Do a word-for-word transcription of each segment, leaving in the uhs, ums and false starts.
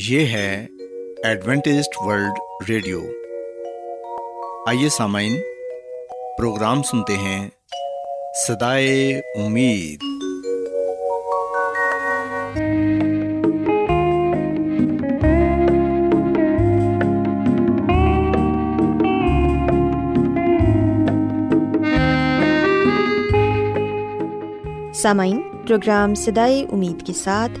یہ ہے Adventist World radio. آئیے سامعین، پروگرام سنتے ہیں صدائے امید۔ سامعین، پروگرام صدائے امید کے ساتھ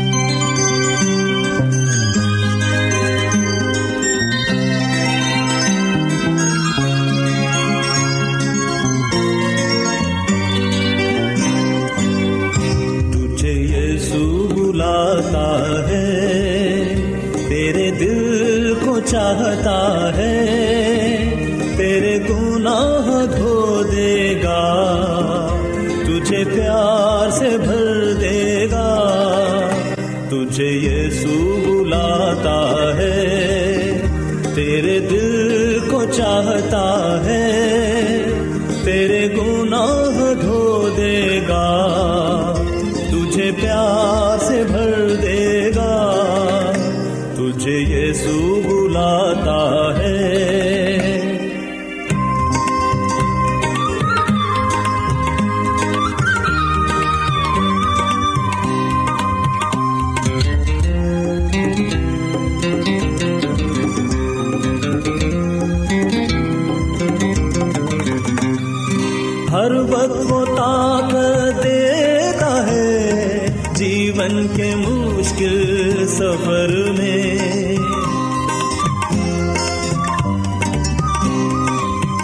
چاہتا ہے تیرے گناہ دھو دے گا، تجھے پیار سے بھر دے گا، تجھے یسوع بلاتا ہے، تیرے دل کو چاہتا ہے، تیرے گناہ دھو دے گا، تجھے پیار سے بھر دے گا، تجھے یسوع بلاتا ہے۔ ہر وقت وہ طاقت دیتا ہے جیون کے مشکل سفر میں،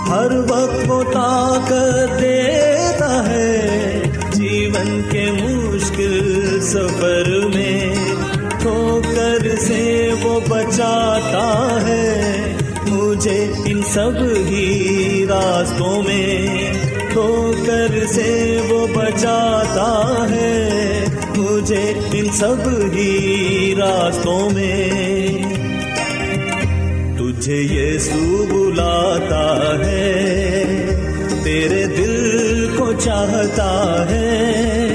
ہر وقت وہ طاقت دیتا ہے جیون کے مشکل سفر میں، ٹھوکر سے وہ بچاتا ہے مجھے ان سب ہی راستوں میں، ٹھوکر سے وہ بچاتا ہے مجھے ان سب ہی راستوں میں، تجھے یسوع بلاتا ہے، تیرے دل کو چاہتا ہے،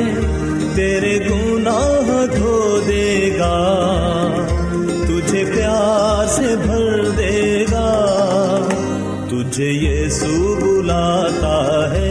تیرے گناہ دھو دے گا، تجھے پیار سے بھر دے گا، تجھے یسوع بلاتا ہے۔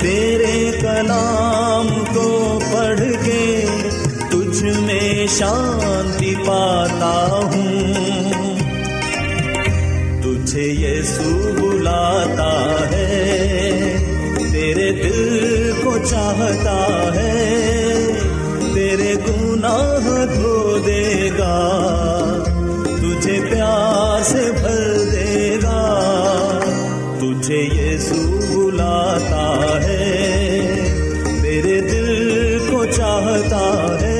تیرے کلام کو پڑھ کے تجھ میں شانتی پاتا ہوں، تجھے یسوع بلاتا ہے، تیرے دل کو چاہتا ہے، تیرے گناہ دھو دے گا، تجھے پیار سے بھر دے گا، تجھے یسوع بلاتا ہے، تیرے دل کو چاہتا ہے،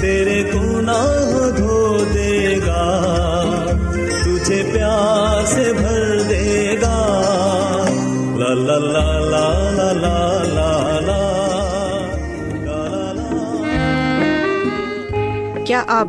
تیرے گناہ دھو دے گا، تجھے پیار سے بھر دے گا۔ لا لا لا لا لا کیا آپ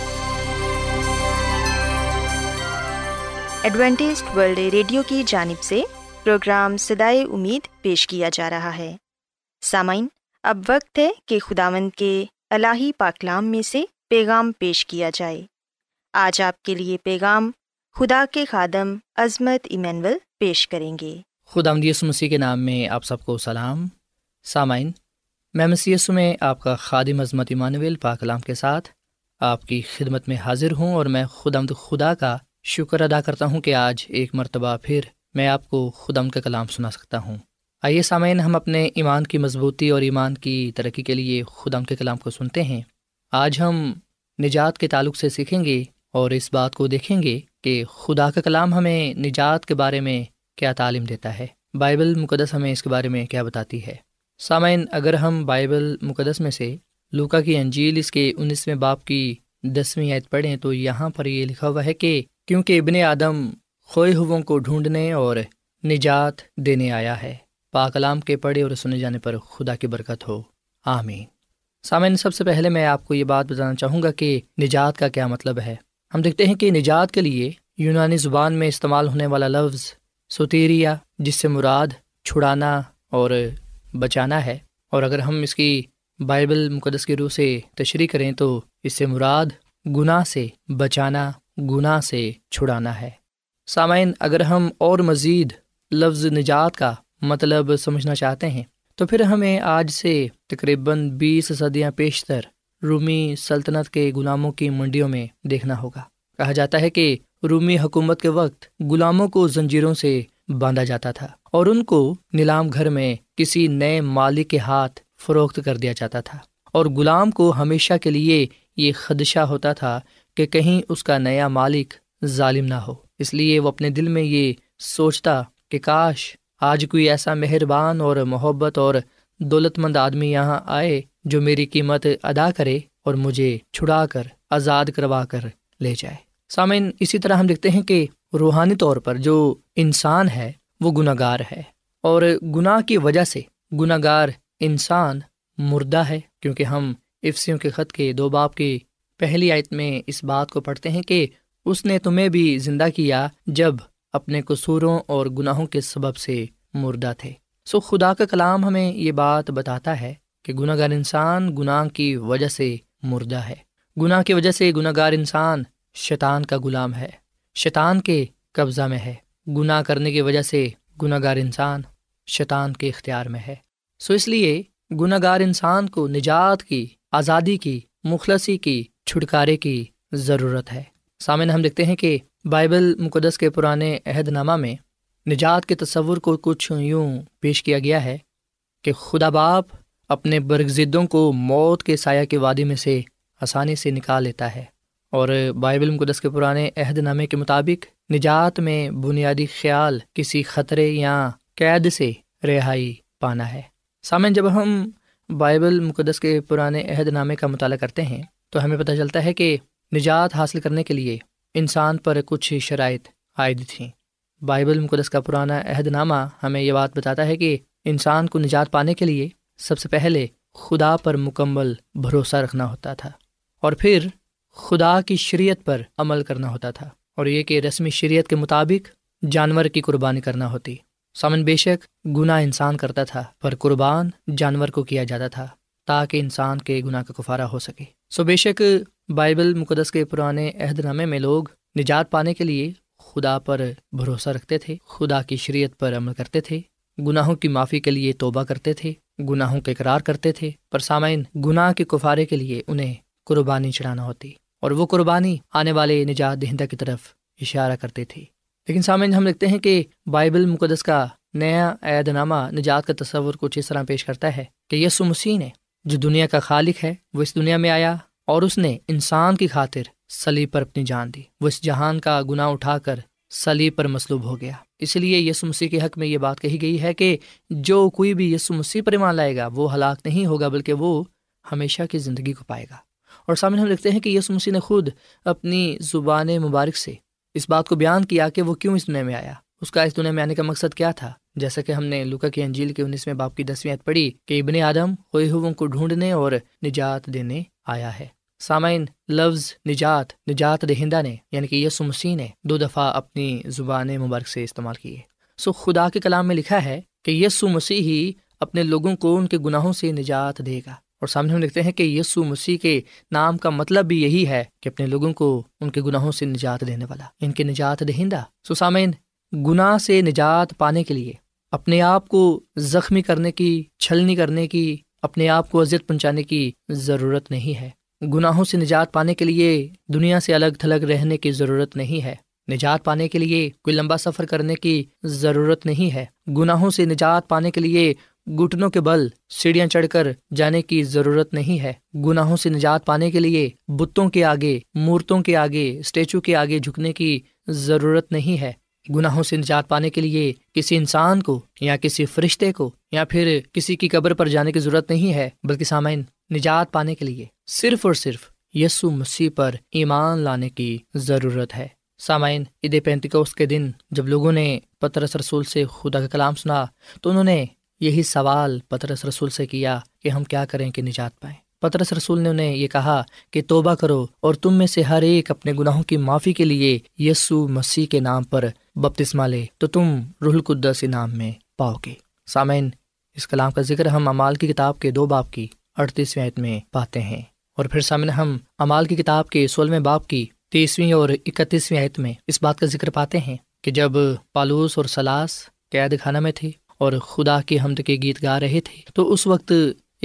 ایڈوینٹسٹ ورلڈ ریڈیو کی جانب سے پروگرام صدائے امید پیش کیا جا رہا ہے۔ سامعین، اب وقت ہے کہ خداوند کے الہی پاکلام میں سے پیغام پیش کیا جائے۔ آج آپ کے لیے پیغام خدا کے خادم عظمت ایمینول پیش کریں گے۔ خداوند یسوع مسیح کے نام میں آپ سب کو سلام۔ سامعین، میں مسیح یسوع میں آپ کا خادم عظمت ایمانویل پاکلام کے ساتھ آپ کی خدمت میں حاضر ہوں، اور میں خداوند خدا کا شکر ادا کرتا ہوں کہ آج ایک مرتبہ پھر میں آپ کو خداوند کا کلام سنا سکتا ہوں۔ آئیے سامعین، ہم اپنے ایمان کی مضبوطی اور ایمان کی ترقی کے لیے خداوند کے کلام کو سنتے ہیں۔ آج ہم نجات کے تعلق سے سیکھیں گے اور اس بات کو دیکھیں گے کہ خدا کا کلام ہمیں نجات کے بارے میں کیا تعلیم دیتا ہے، بائبل مقدس ہمیں اس کے بارے میں کیا بتاتی ہے۔ سامعین، اگر ہم بائبل مقدس میں سے لوکا کی انجیل اس کے انیسویں باب کی دسویں آیت پڑھیں تو یہاں پر یہ لکھا ہوا ہے کہ کیونکہ ابن آدم کھوئے ہوؤں کو ڈھونڈنے اور نجات دینے آیا ہے۔ پاک کلام کے پڑھے اور سنے جانے پر خدا کی برکت ہو، آمین۔ سامعین، سب سے پہلے میں آپ کو یہ بات بتانا چاہوں گا کہ نجات کا کیا مطلب ہے۔ ہم دیکھتے ہیں کہ نجات کے لیے یونانی زبان میں استعمال ہونے والا لفظ سوتیریا، جس سے مراد چھڑانا اور بچانا ہے، اور اگر ہم اس کی بائبل مقدس کی روح سے تشریح کریں تو اس سے مراد گناہ سے بچانا، گناہ سے چھڑانا ہے۔ سامعین، اگر ہم اور مزید لفظ نجات کا مطلب سمجھنا چاہتے ہیں تو پھر ہمیں آج سے تقریباً بیس صدیاں پیشتر رومی سلطنت کے غلاموں کی منڈیوں میں دیکھنا ہوگا۔ کہا جاتا ہے کہ رومی حکومت کے وقت غلاموں کو زنجیروں سے باندھا جاتا تھا اور ان کو نیلام گھر میں کسی نئے مالک کے ہاتھ فروخت کر دیا جاتا تھا، اور غلام کو ہمیشہ کے لیے یہ خدشہ ہوتا تھا کہ کہیں اس کا نیا مالک ظالم نہ ہو۔ اس لیے وہ اپنے دل میں یہ سوچتا کہ کاش آج کوئی ایسا مہربان اور محبت اور دولت مند آدمی یہاں آئے جو میری قیمت ادا کرے اور مجھے چھڑا کر آزاد کروا کر لے جائے۔ سامعین، اسی طرح ہم دیکھتے ہیں کہ روحانی طور پر جو انسان ہے وہ گناہ گار ہے، اور گناہ کی وجہ سے گناہ گار انسان مردہ ہے، کیونکہ ہم افسیوں کے خط کے دو باب کے پہلی آیت میں اس بات کو پڑھتے ہیں کہ اس نے تمہیں بھی زندہ کیا جب اپنے قصوروں اور گناہوں کے سبب سے مردہ تھے۔ سو خدا کا کلام ہمیں یہ بات بتاتا ہے کہ گناہ گار انسان گناہ کی وجہ سے مردہ ہے۔ گناہ کی وجہ سے گناہ گار انسان شیطان کا غلام ہے، شیطان کے قبضہ میں ہے۔ گناہ کرنے کی وجہ سے گناہ گار انسان شیطان کے اختیار میں ہے۔ سو اس لیے گناہ گار انسان کو نجات کی، آزادی کی، مخلصی کی، چھٹکارے کی ضرورت ہے۔ سامعین، ہم دیکھتے ہیں کہ بائبل مقدس کے پرانے عہد نامہ میں نجات کے تصور کو کچھ یوں پیش کیا گیا ہے کہ خدا باپ اپنے برگزیدوں کو موت کے سایہ کے وادی میں سے آسانی سے نکال لیتا ہے، اور بائبل مقدس کے پرانے عہد نامے کے مطابق نجات میں بنیادی خیال کسی خطرے یا قید سے رہائی پانا ہے۔ سامعین، جب ہم بائبل مقدس کے پرانے عہد نامے کا مطالعہ کرتے ہیں تو ہمیں پتہ چلتا ہے کہ نجات حاصل کرنے کے لیے انسان پر کچھ شرائط عائد تھیں۔ بائبل مقدس کا پرانا عہد نامہ ہمیں یہ بات بتاتا ہے کہ انسان کو نجات پانے کے لیے سب سے پہلے خدا پر مکمل بھروسہ رکھنا ہوتا تھا، اور پھر خدا کی شریعت پر عمل کرنا ہوتا تھا، اور یہ کہ رسمی شریعت کے مطابق جانور کی قربانی کرنا ہوتی۔ سامن بے شک گناہ انسان کرتا تھا، پر قربان جانور کو کیا جاتا تھا تاکہ انسان کے گناہ کا کفارہ ہو سکے۔ سو بے شک بائبل مقدس کے پرانے عہد نامے میں لوگ نجات پانے کے لیے خدا پر بھروسہ رکھتے تھے، خدا کی شریعت پر عمل کرتے تھے، گناہوں کی معافی کے لیے توبہ کرتے تھے، گناہوں کا اقرار کرتے تھے، پر سامعین گناہ کے کفارے کے لیے انہیں قربانی چڑھانا ہوتی، اور وہ قربانی آنے والے نجات دہندہ کی طرف اشارہ کرتی تھی۔ لیکن سامعین ہم لکھتے ہیں کہ بائبل مقدس کا نیا عہد نامہ نجات کا تصور کچھ اس طرح پیش کرتا ہے کہ یسوع مسیح نے، جو دنیا کا خالق ہے، وہ اس دنیا میں آیا اور اس نے انسان کی خاطر صلیب پر اپنی جان دی۔ وہ اس جہان کا گناہ اٹھا کر صلیب پر مصلوب ہو گیا۔ اس لیے یسوع مسیح کے حق میں یہ بات کہی گئی ہے کہ جو کوئی بھی یسوع مسیح پر ایمان لائے گا وہ ہلاک نہیں ہوگا بلکہ وہ ہمیشہ کی زندگی کو پائے گا۔ اور سامنے ہم لکھتے ہیں کہ یسوع مسیح نے خود اپنی زبان مبارک سے اس بات کو بیان کیا کہ وہ کیوں اس دنیا میں آیا، اس کا اس دنیا میں آنے کا مقصد کیا تھا، جیسا کہ ہم نے لوکا کی انجیل کے انیسویں باب کی دسویں آیت پڑھی کہ ابن آدم ہوئے ہووں کو ڈھونڈنے اور نجات دینے آیا ہے۔ سامعین لفظ نجات نجات دہندہ نے یعنی کہ یسوع مسیح نے دو دفعہ اپنی زبان مبارک سے استعمال کیے۔ سو خدا کے کلام میں لکھا ہے کہ یسوع مسیح ہی اپنے لوگوں کو ان کے گناہوں سے نجات دے گا، اور سامنے ہم لکھتے ہیں کہ یسوع مسیح کے نام کا مطلب بھی یہی ہے کہ اپنے لوگوں کو ان کے گناہوں سے نجات دینے والا، ان کے نجات دہندہ۔ سو سامعین گناہ سے نجات پانے کے لیے اپنے آپ کو زخمی کرنے کی، چھلنی کرنے کی، اپنے آپ کو اذیت پہنچانے کی ضرورت نہیں ہے۔ گناہوں سے نجات پانے کے لیے دنیا سے الگ تھلگ رہنے کی ضرورت نہیں ہے۔ نجات پانے کے لیے کوئی لمبا سفر کرنے کی ضرورت نہیں ہے۔ گناہوں سے نجات پانے کے لیے گھٹنوں کے بل سیڑھیاں چڑھ کر جانے کی ضرورت نہیں ہے۔ گناہوں سے نجات پانے کے لیے بتوں کے آگے، مورتوں کے آگے، اسٹیچو کے آگے جھکنے کی ضرورت نہیں ہے۔ گناہوں سے نجات پانے کے لیے کسی انسان کو یا کسی فرشتے کو یا پھر کسی کی قبر پر جانے کی ضرورت نہیں ہے، بلکہ سامعین نجات پانے کے لیے صرف اور صرف یسوع مسیح پر ایمان لانے کی ضرورت ہے۔ سامعین عید پینتیکوست کے دن جب لوگوں نے پطرس رسول سے خدا کا کلام سنا تو انہوں نے یہی سوال پطرس رسول سے کیا کہ ہم کیا کریں کہ نجات پائیں۔ پطرس رسول نے انہیں یہ کہا کہ توبہ کرو اور تم میں سے ہر ایک اپنے گناہوں کی معافی کے لیے یسوع مسیح کے نام پر بپتسمہ لے تو تم روح القدس انعام میں پاؤ گے۔ سامعین اس کلام کا ذکر ہم اعمال کی کتاب کے دو باب کی اڑتیسویں آیت میں پاتے ہیں، اور پھر سامعین ہم اعمال کی کتاب کے سولہویں باب کی تیسویں اور اکتیسویں آیت میں اس بات کا ذکر پاتے ہیں کہ جب پالوس اور سلاس قید خانہ میں تھے اور خدا کی حمد کے گیت گا رہے تھے تو اس وقت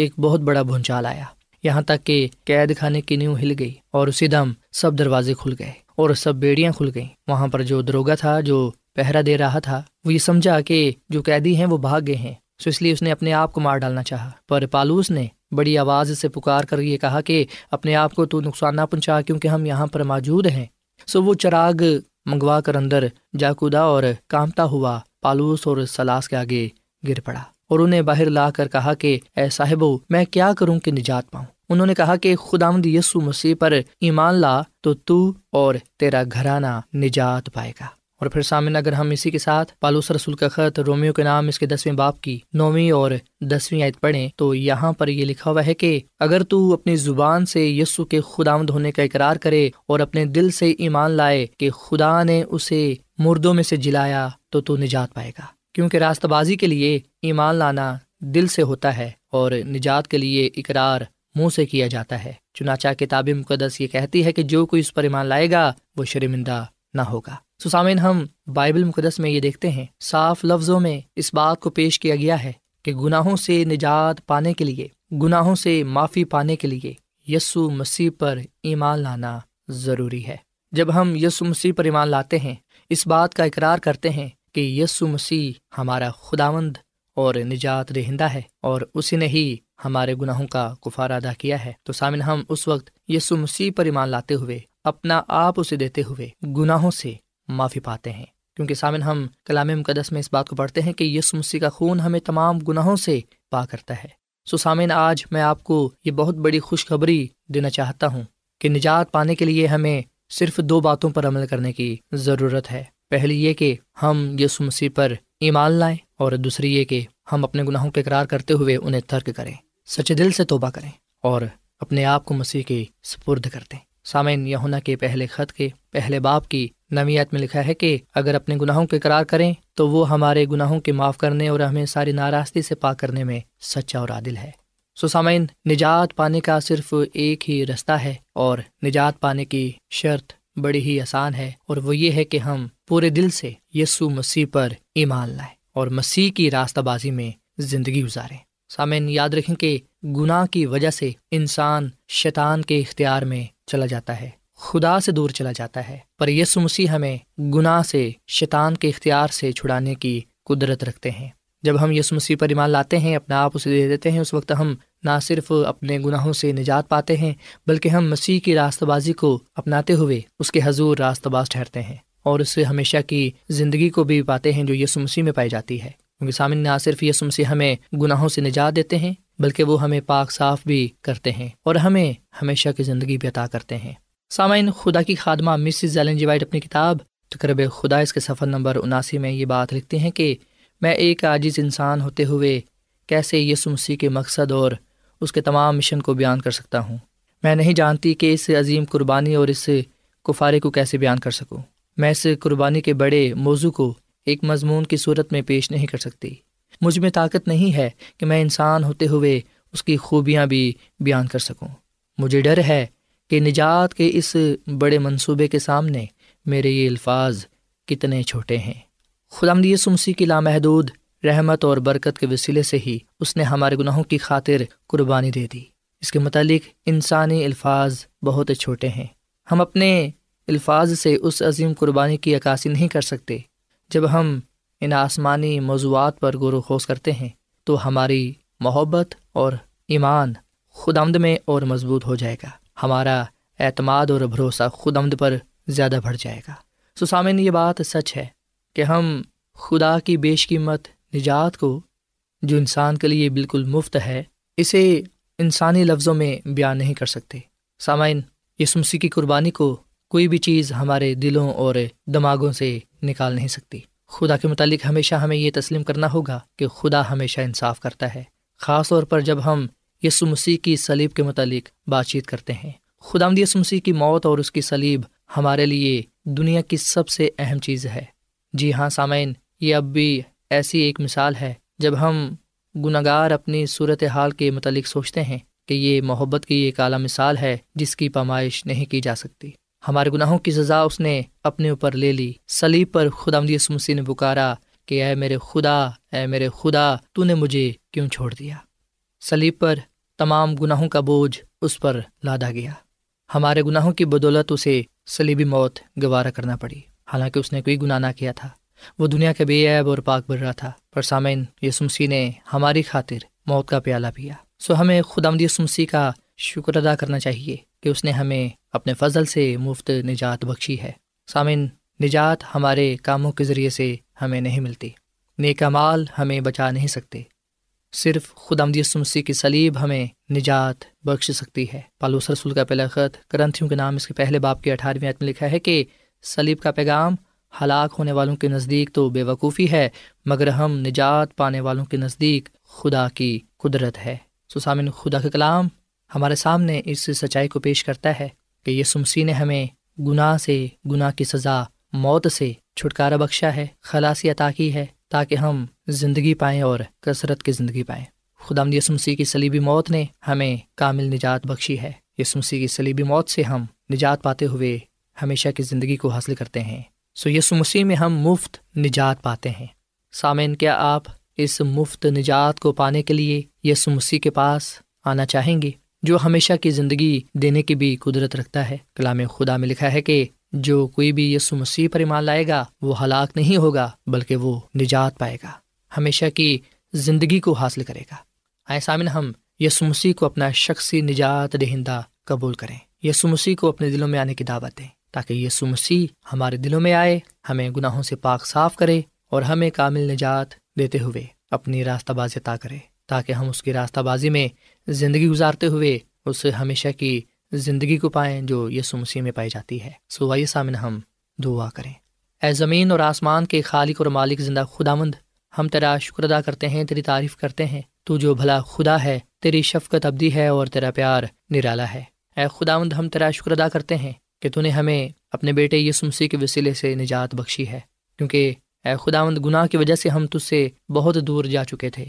ایک بہت بڑا بھونچال آیا، یہاں تک کہ قید خانے کی نیو ہل گئی اور اسی دم سب دروازے کھل گئے اور سب بیڑیاں کھل گئیں۔ وہاں پر جو دروگا تھا، جو پہرا دے رہا تھا، وہ یہ سمجھا کہ جو قیدی ہیں وہ بھاگ گئے ہیں، سو اس لیے اس نے اپنے آپ کو مار ڈالنا چاہا، پر پالوس نے بڑی آواز سے پکار کر یہ کہا کہ اپنے آپ کو تو نقصان نہ پہنچا کیونکہ ہم یہاں پر موجود ہیں۔ سو وہ چراغ منگوا کر اندر جا کودا اور کانپتا ہوا پالوس اور سلاس کے آگے گر پڑا اور انہیں باہر لا کر کہا کہ اے صاحبو، میں کیا کروں کہ نجات پاؤں؟ انہوں نے کہا کہ خداوند یسوع مسیح پر ایمان لا تو تو اور تیرا گھرانہ نجات پائے گا۔ اور پھر سامنے اگر ہم اسی کے ساتھ پالوس رسول کا خط رومیو کے نام اس کے دسویں باب کی نویں اور دسویں آیت پڑھیں تو یہاں پر یہ لکھا ہوا ہے کہ اگر تو اپنی زبان سے یسوع کے خداوند ہونے کا اقرار کرے اور اپنے دل سے ایمان لائے کہ خدا نے اسے مردوں میں سے جلایا تو تو نجات پائے گا، کیونکہ راست بازی کے لیے ایمان لانا دل سے ہوتا ہے اور نجات کے لیے اقرار منہ سے کیا جاتا ہے۔ چنانچہ کتاب مقدس یہ کہتی ہے کہ جو کوئی اس پر ایمان لائے گا وہ شرمندہ نہ ہوگا۔ سو سامعین ہم بائبل مقدس میں یہ دیکھتے ہیں، صاف لفظوں میں اس بات کو پیش کیا گیا ہے کہ گناہوں سے نجات پانے کے لیے، گناہوں سے معافی پانے کے لیے یسوع مسیح پر ایمان لانا ضروری ہے۔ جب ہم یسوع مسیح پر ایمان لاتے ہیں، اس بات کا اقرار کرتے ہیں کہ یسوع مسیح ہمارا خداوند اور نجات دہندہ ہے اور اسی نے ہی ہمارے گناہوں کا کفارہ ادا کیا ہے، تو سامعین ہم اس وقت یسوع مسیح پر ایمان لاتے ہوئے، اپنا آپ اسے دیتے ہوئے گناہوں سے معافی پاتے ہیں، کیونکہ سامعین ہم کلام مقدس میں اس بات کو پڑھتے ہیں کہ یسوع مسیح کا خون ہمیں تمام گناہوں سے پاک کرتا ہے۔ سو سامعین آج میں آپ کو یہ بہت بڑی خوشخبری دینا چاہتا ہوں کہ نجات پانے کے لیے ہمیں صرف دو باتوں پر عمل کرنے کی ضرورت ہے۔ پہلی یہ کہ ہم یسوع مسیح پر ایمان لائیں، اور دوسری یہ کہ ہم اپنے گناہوں کا اقرار کرتے ہوئے انہیں ترک کریں، سچے دل سے توبہ کریں اور اپنے آپ کو مسیح کے سپرد کر دیں۔ سامعین، یوحنا کے پہلے خط کے پہلے باب کی نویت میں لکھا ہے کہ اگر اپنے گناہوں کا اقرار کریں تو وہ ہمارے گناہوں کے معاف کرنے اور ہمیں ساری ناراستی سے پاک کرنے میں سچا اور عادل ہے۔ سو سامعین، نجات پانے کا صرف ایک ہی رستہ ہے، اور نجات پانے کی شرط بڑی ہی آسان ہے، اور وہ یہ ہے کہ ہم پورے دل سے یسوع مسیح پر ایمان لائیں اور مسیح کی راستہ بازی میں زندگی گزاریں۔ سامعین، یاد رکھیں کہ گناہ کی وجہ سے انسان شیطان کے اختیار میں چلا جاتا ہے، خدا سے دور چلا جاتا ہے، پر یسوع مسیح ہمیں گناہ سے، شیطان کے اختیار سے چھڑانے کی قدرت رکھتے ہیں۔ جب ہم یسوع مسیح پر ایمان لاتے ہیں، اپنا آپ اسے دے دیتے ہیں، اس وقت ہم نہ صرف اپنے گناہوں سے نجات پاتے ہیں بلکہ ہم مسیح کی راستہ بازی کو اپناتے ہوئے اس کے حضور راستہ باز ٹھہرتے ہیں، اور اس سے ہمیشہ کی زندگی کو بھی پاتے ہیں جو یسوع مسیح میں پائی جاتی ہے۔ کیونکہ سامنے نہ صرف یسوع مسیح ہمیں گناہوں سے نجات دیتے ہیں بلکہ وہ ہمیں پاک صاف بھی کرتے ہیں اور ہمیں ہمیشہ کی زندگی بھی عطا کرتے ہیں۔ سامعین، خدا کی خادمہ مسز ایلن جی وائٹ اپنی کتاب تقرب خدا اس کے صفحہ نمبر اناسی میں یہ بات لکھتی ہیں کہ میں ایک عاجز انسان ہوتے ہوئے کیسے یسوع مسیح کے مقصد اور اس کے تمام مشن کو بیان کر سکتا ہوں۔ میں نہیں جانتی کہ اس عظیم قربانی اور اس کفارے کو کیسے بیان کر سکوں۔ میں اس قربانی کے بڑے موضوع کو ایک مضمون کی صورت میں پیش نہیں کر سکتی۔ مجھ میں طاقت نہیں ہے کہ میں انسان ہوتے ہوئے اس کی خوبیاں بھی بیان کر سکوں۔ مجھے ڈر ہے کہ نجات کے اس بڑے منصوبے کے سامنے میرے یہ الفاظ کتنے چھوٹے ہیں۔ خداوند یسوع مسیح کی لامحدود رحمت اور برکت کے وسیلے سے ہی اس نے ہمارے گناہوں کی خاطر قربانی دے دی۔ اس کے متعلق انسانی الفاظ بہت چھوٹے ہیں۔ ہم اپنے الفاظ سے اس عظیم قربانی کی عکاسی نہیں کر سکتے۔ جب ہم ان آسمانی موضوعات پر غور و خوض کرتے ہیں تو ہماری محبت اور ایمان خداوند میں اور مضبوط ہو جائے گا، ہمارا اعتماد اور بھروسہ خداوند پر زیادہ بڑھ جائے گا۔ سو سامعین، یہ بات سچ ہے کہ ہم خدا کی بیش قیمت نجات کو، جو انسان کے لیے بالکل مفت ہے، اسے انسانی لفظوں میں بیان نہیں کر سکتے۔ سامعین، یسوع مسیح کی قربانی کو کوئی بھی چیز ہمارے دلوں اور دماغوں سے نکال نہیں سکتی۔ خدا کے متعلق ہمیشہ ہمیں یہ تسلیم کرنا ہوگا کہ خدا ہمیشہ انصاف کرتا ہے، خاص طور پر جب ہم یسوع مسیح کی صلیب کے متعلق بات چیت کرتے ہیں۔ خداوند یسوع مسیح کی موت اور اس کی صلیب ہمارے لیے دنیا کی سب سے اہم چیز ہے۔ جی ہاں سامعین، یہ اب بھی ایسی ایک مثال ہے جب ہم گنہگار اپنی صورتحال کے متعلق سوچتے ہیں کہ یہ محبت کی ایک اعلیٰ مثال ہے جس کی پیمائش نہیں کی جا سکتی۔ ہمارے گناہوں کی سزا اس نے اپنے اوپر لے لی۔ صلیب پر خداوند یسوع مسیح نے پکارا کہ اے میرے خدا، اے میرے خدا، تو نے مجھے کیوں چھوڑ دیا۔ صلیب پر تمام گناہوں کا بوجھ اس پر لادا گیا۔ ہمارے گناہوں کی بدولت اسے صلیبی موت گوارا کرنا پڑی، حالانکہ اس نے کوئی گناہ نہ کیا تھا۔ وہ دنیا کے بے عیب اور پاک بر رہا تھا، پر سامعین، یسوع مسیح نے ہماری خاطر موت کا پیالہ پیا۔ سو ہمیں خداوند یسوع مسیح کا شکر ادا کرنا چاہیے کہ اس نے ہمیں اپنے فضل سے مفت نجات بخشی ہے۔ سامعین، نجات ہمارے کاموں کے ذریعے سے ہمیں نہیں ملتی، نیک اعمال ہمیں بچا نہیں سکتے، صرف خداوند یسوع مسیح کی صلیب ہمیں نجات بخش سکتی ہے۔ پالوس رسول کا پہلا خط کرنتھیوں کے نام اس کے پہلے باب کے اٹھارہویں آیت میں لکھا ہے کہ صلیب کا پیغام ہلاک ہونے والوں کے نزدیک تو بے وقوفی ہے، مگر ہم نجات پانے والوں کے نزدیک خدا کی قدرت ہے۔ سو سامعین، خدا کا کلام ہمارے سامنے اس سچائی کو پیش کرتا ہے کہ یسوع مسیح نے ہمیں گناہ سے، گناہ کی سزا موت سے چھٹکارا بخشا ہے، خلاصی عطا کی ہے، تاکہ ہم زندگی پائیں اور کثرت کی زندگی پائیں۔ خداوند یسوع مسیح کی صلیبی موت نے ہمیں کامل نجات بخشی ہے۔ یسوع مسیح کی صلیبی موت سے ہم نجات پاتے ہوئے ہمیشہ کی زندگی کو حاصل کرتے ہیں۔ سو یسوع مسیح میں ہم مفت نجات پاتے ہیں۔ سامعین، کیا آپ اس مفت نجات کو پانے کے لیے یسوع مسیح کے پاس آنا چاہیں گے، جو ہمیشہ کی زندگی دینے کی بھی قدرت رکھتا ہے؟ کلام خدا میں لکھا ہے کہ جو کوئی بھی یسوع مسیح پر ایمان لائے گا وہ ہلاک نہیں ہوگا بلکہ وہ نجات پائے گا، ہمیشہ کی زندگی کو حاصل کرے گا۔ آئے سامعین، ہم یسوع مسیح کو اپنا شخصی نجات دہندہ قبول کریں، یسوع مسیح کو اپنے دلوں میں آنے کی دعوت دیں تاکہ یسوع مسیح ہمارے دلوں میں آئے، ہمیں گناہوں سے پاک صاف کرے اور ہمیں کامل نجات دیتے ہوئے اپنی راستہ بازی عطا کرے، تاکہ ہم اس کی راستہ بازی میں زندگی گزارتے ہوئے اس ہمیشہ کی زندگی کو پائیں جو یسوع مسیح میں پائی جاتی ہے۔ سو آئیے سامن ہم دعا کریں۔ اے زمین اور آسمان کے خالق اور مالک زندہ خداوند، ہم تیرا شکر ادا کرتے ہیں، تیری تعریف کرتے ہیں، تو جو بھلا خدا ہے، تیری شفقت ابدی ہے اور تیرا پیار نرالا ہے۔ اے خداوند، ہم تیرا شکر ادا کرتے ہیں کہ تو نے ہمیں اپنے بیٹے یسوع مسیح کے وسیلے سے نجات بخشی ہے، کیونکہ اے خداوند گناہ کی وجہ سے ہم تجھ سے بہت دور جا چکے تھے،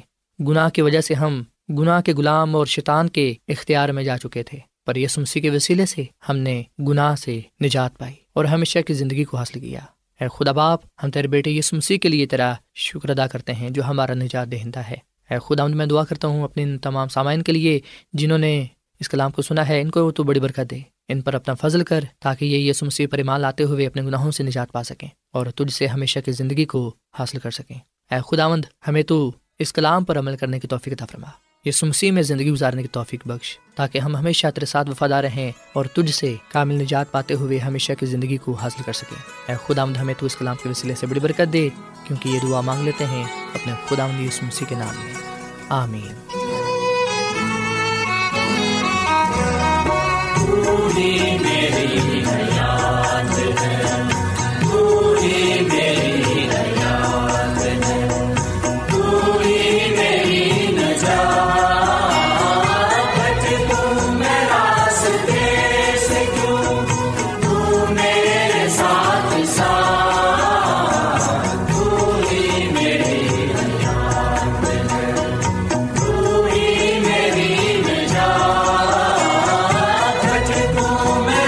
گناہ کی وجہ سے ہم گناہ کے غلام اور شیطان کے اختیار میں جا چکے تھے، پر یسوع مسیح کے وسیلے سے ہم نے گناہ سے نجات پائی اور ہمیشہ کی زندگی کو حاصل کیا۔ اے خدا باپ، ہم تیرے بیٹے یسوع مسیح کے لیے تیرا شکر ادا کرتے ہیں جو ہمارا نجات دہندہ ہے۔ اے خداوند، میں دعا کرتا ہوں اپنے ان تمام سامعین کے لیے جنہوں نے اس کلام کو سنا ہے، ان کو تو بڑی برکت دے، ان پر اپنا فضل کر تاکہ یہ یسوع مسیح پر ایمان لاتے ہوئے اپنے گناہوں سے نجات پا سکیں اور تجھ سے ہمیشہ کی زندگی کو حاصل کر سکیں۔ اے خداوند، ہمیں تو اس کلام پر عمل کرنے کی توفیق عطا فرما، یسوع مسیح میں زندگی گزارنے کی توفیق بخش تاکہ ہم ہمیشہ تیرے ساتھ وفادار رہیں اور تجھ سے کامل نجات پاتے ہوئے ہمیشہ کی زندگی کو حاصل کر سکیں۔ اے خداوند، ہمیں تو اس کلام کے وسیلے سے بڑی برکت دے، کیونکہ یہ دعا مانگ لیتے ہیں اپنے خداوند یسوع مسیح کے نام میں، آمین۔ میری حیات ہے، پوری میری حیات ہے، پوری میری نجات تو میں راستے سے کیوں، تو میرے ساتھ ساتھ، پوری میری حیات ہے، پوری میری نجات تو میں